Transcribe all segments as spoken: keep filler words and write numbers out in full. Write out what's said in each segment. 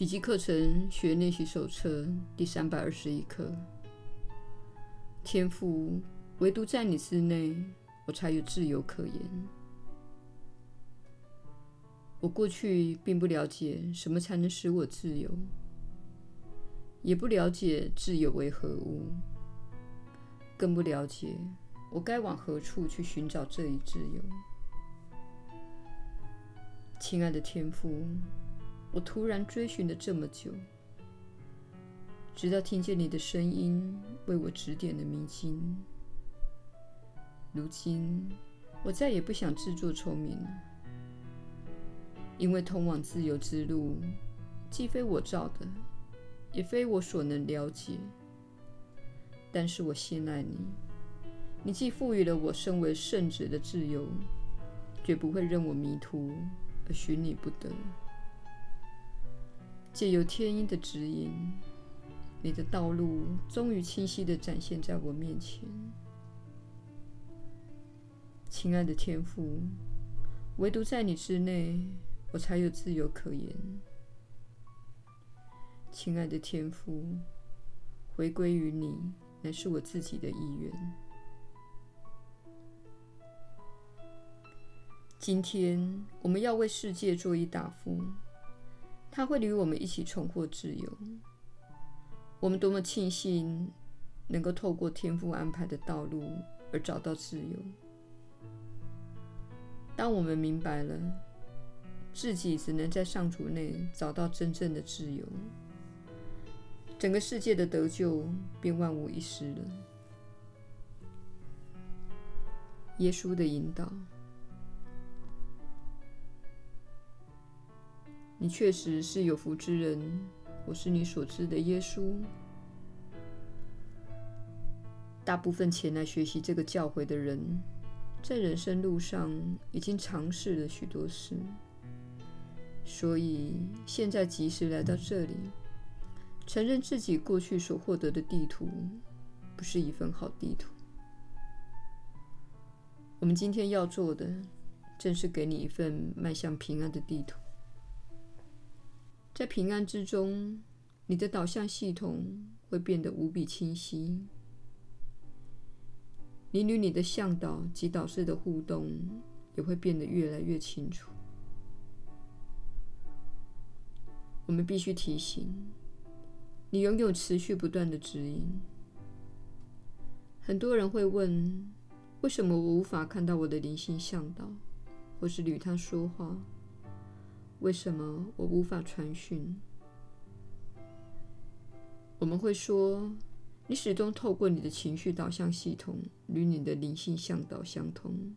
奇迹课程学练习手册第三百二十一课。天赋，唯独在你之内，我才有自由可言。我过去并不了解什么才能使我自由，也不了解自由为何物，更不了解我该往何处去寻找这一自由。亲爱的天父，我突然追寻了这么久，直到听见你的声音为我指点了迷津。如今我再也不想自作聪明了，因为通往自由之路既非我造的，也非我所能了解。但是我信赖你，你既赋予了我身为圣子的自由，绝不会任我迷途而寻你不得。借由天音的指引，你的道路终于清晰地展现在我面前。亲爱的天父，唯独在你之内，我才有自由可言。亲爱的天父，回归于你乃是我自己的意愿。今天我们要为世界作一答复，他会与我们一起重获自由。我们多么庆幸能够透过天父安排的道路而找到自由。当我们明白了自己只能在上主内找到真正的自由，整个世界的得救便万无一失了。耶稣的引导，你确实是有福之人，我是你所知的耶稣。大部分前来学习这个教诲的人，在人生路上已经尝试了许多事，所以现在及时来到这里，承认自己过去所获得的地图不是一份好地图。我们今天要做的，正是给你一份迈向平安的地图。在平安之中，你的导向系统会变得无比清晰。你与你的向导及导师的互动也会变得越来越清楚。我们必须提醒，你拥有持续不断的指引。很多人会问，为什么我无法看到我的灵性向导，或是与他说话？为什么我无法传讯？我们会说，你始终透过你的情绪导向系统与你的灵性向导相通。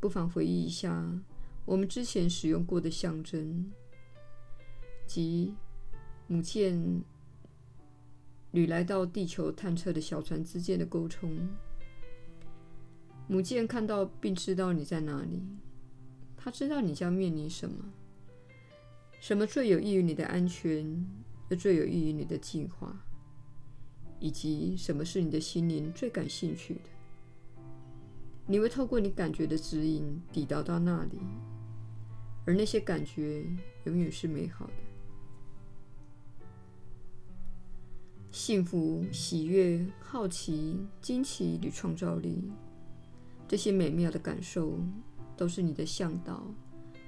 不妨回忆一下我们之前使用过的象征，即母舰与来到地球探测的小船之间的沟通。母舰看到并知道你在哪里，他知道你将面临什么，什么最有益于你的安全，又最有益于你的进化，以及什么是你的心灵最感兴趣的。你会透过你感觉的指引抵达到那里，而那些感觉永远是美好的。幸福、喜悦、好奇、惊奇与创造力，这些美妙的感受都是你的向导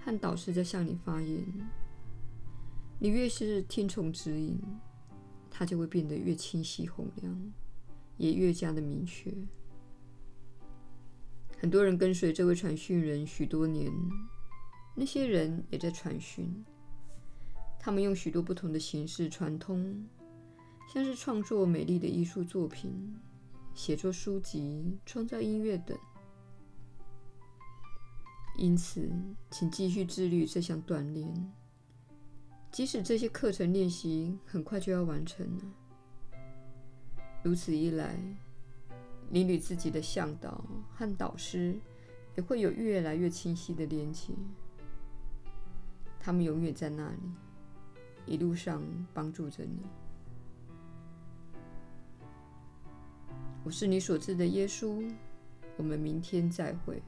和导师在向你发言。你越是听从指引，它就会变得越清晰洪亮，也越加的明确。很多人跟随这位传讯人许多年，那些人也在传讯，他们用许多不同的形式传通，像是创作美丽的艺术作品、写作书籍、创造音乐等。因此，请继续自律这项锻炼，即使这些课程练习很快就要完成了。如此一来，你与自己的向导和导师也会有越来越清晰的连结。他们永远在那里，一路上帮助着你。我是你所知的耶稣，我们明天再会。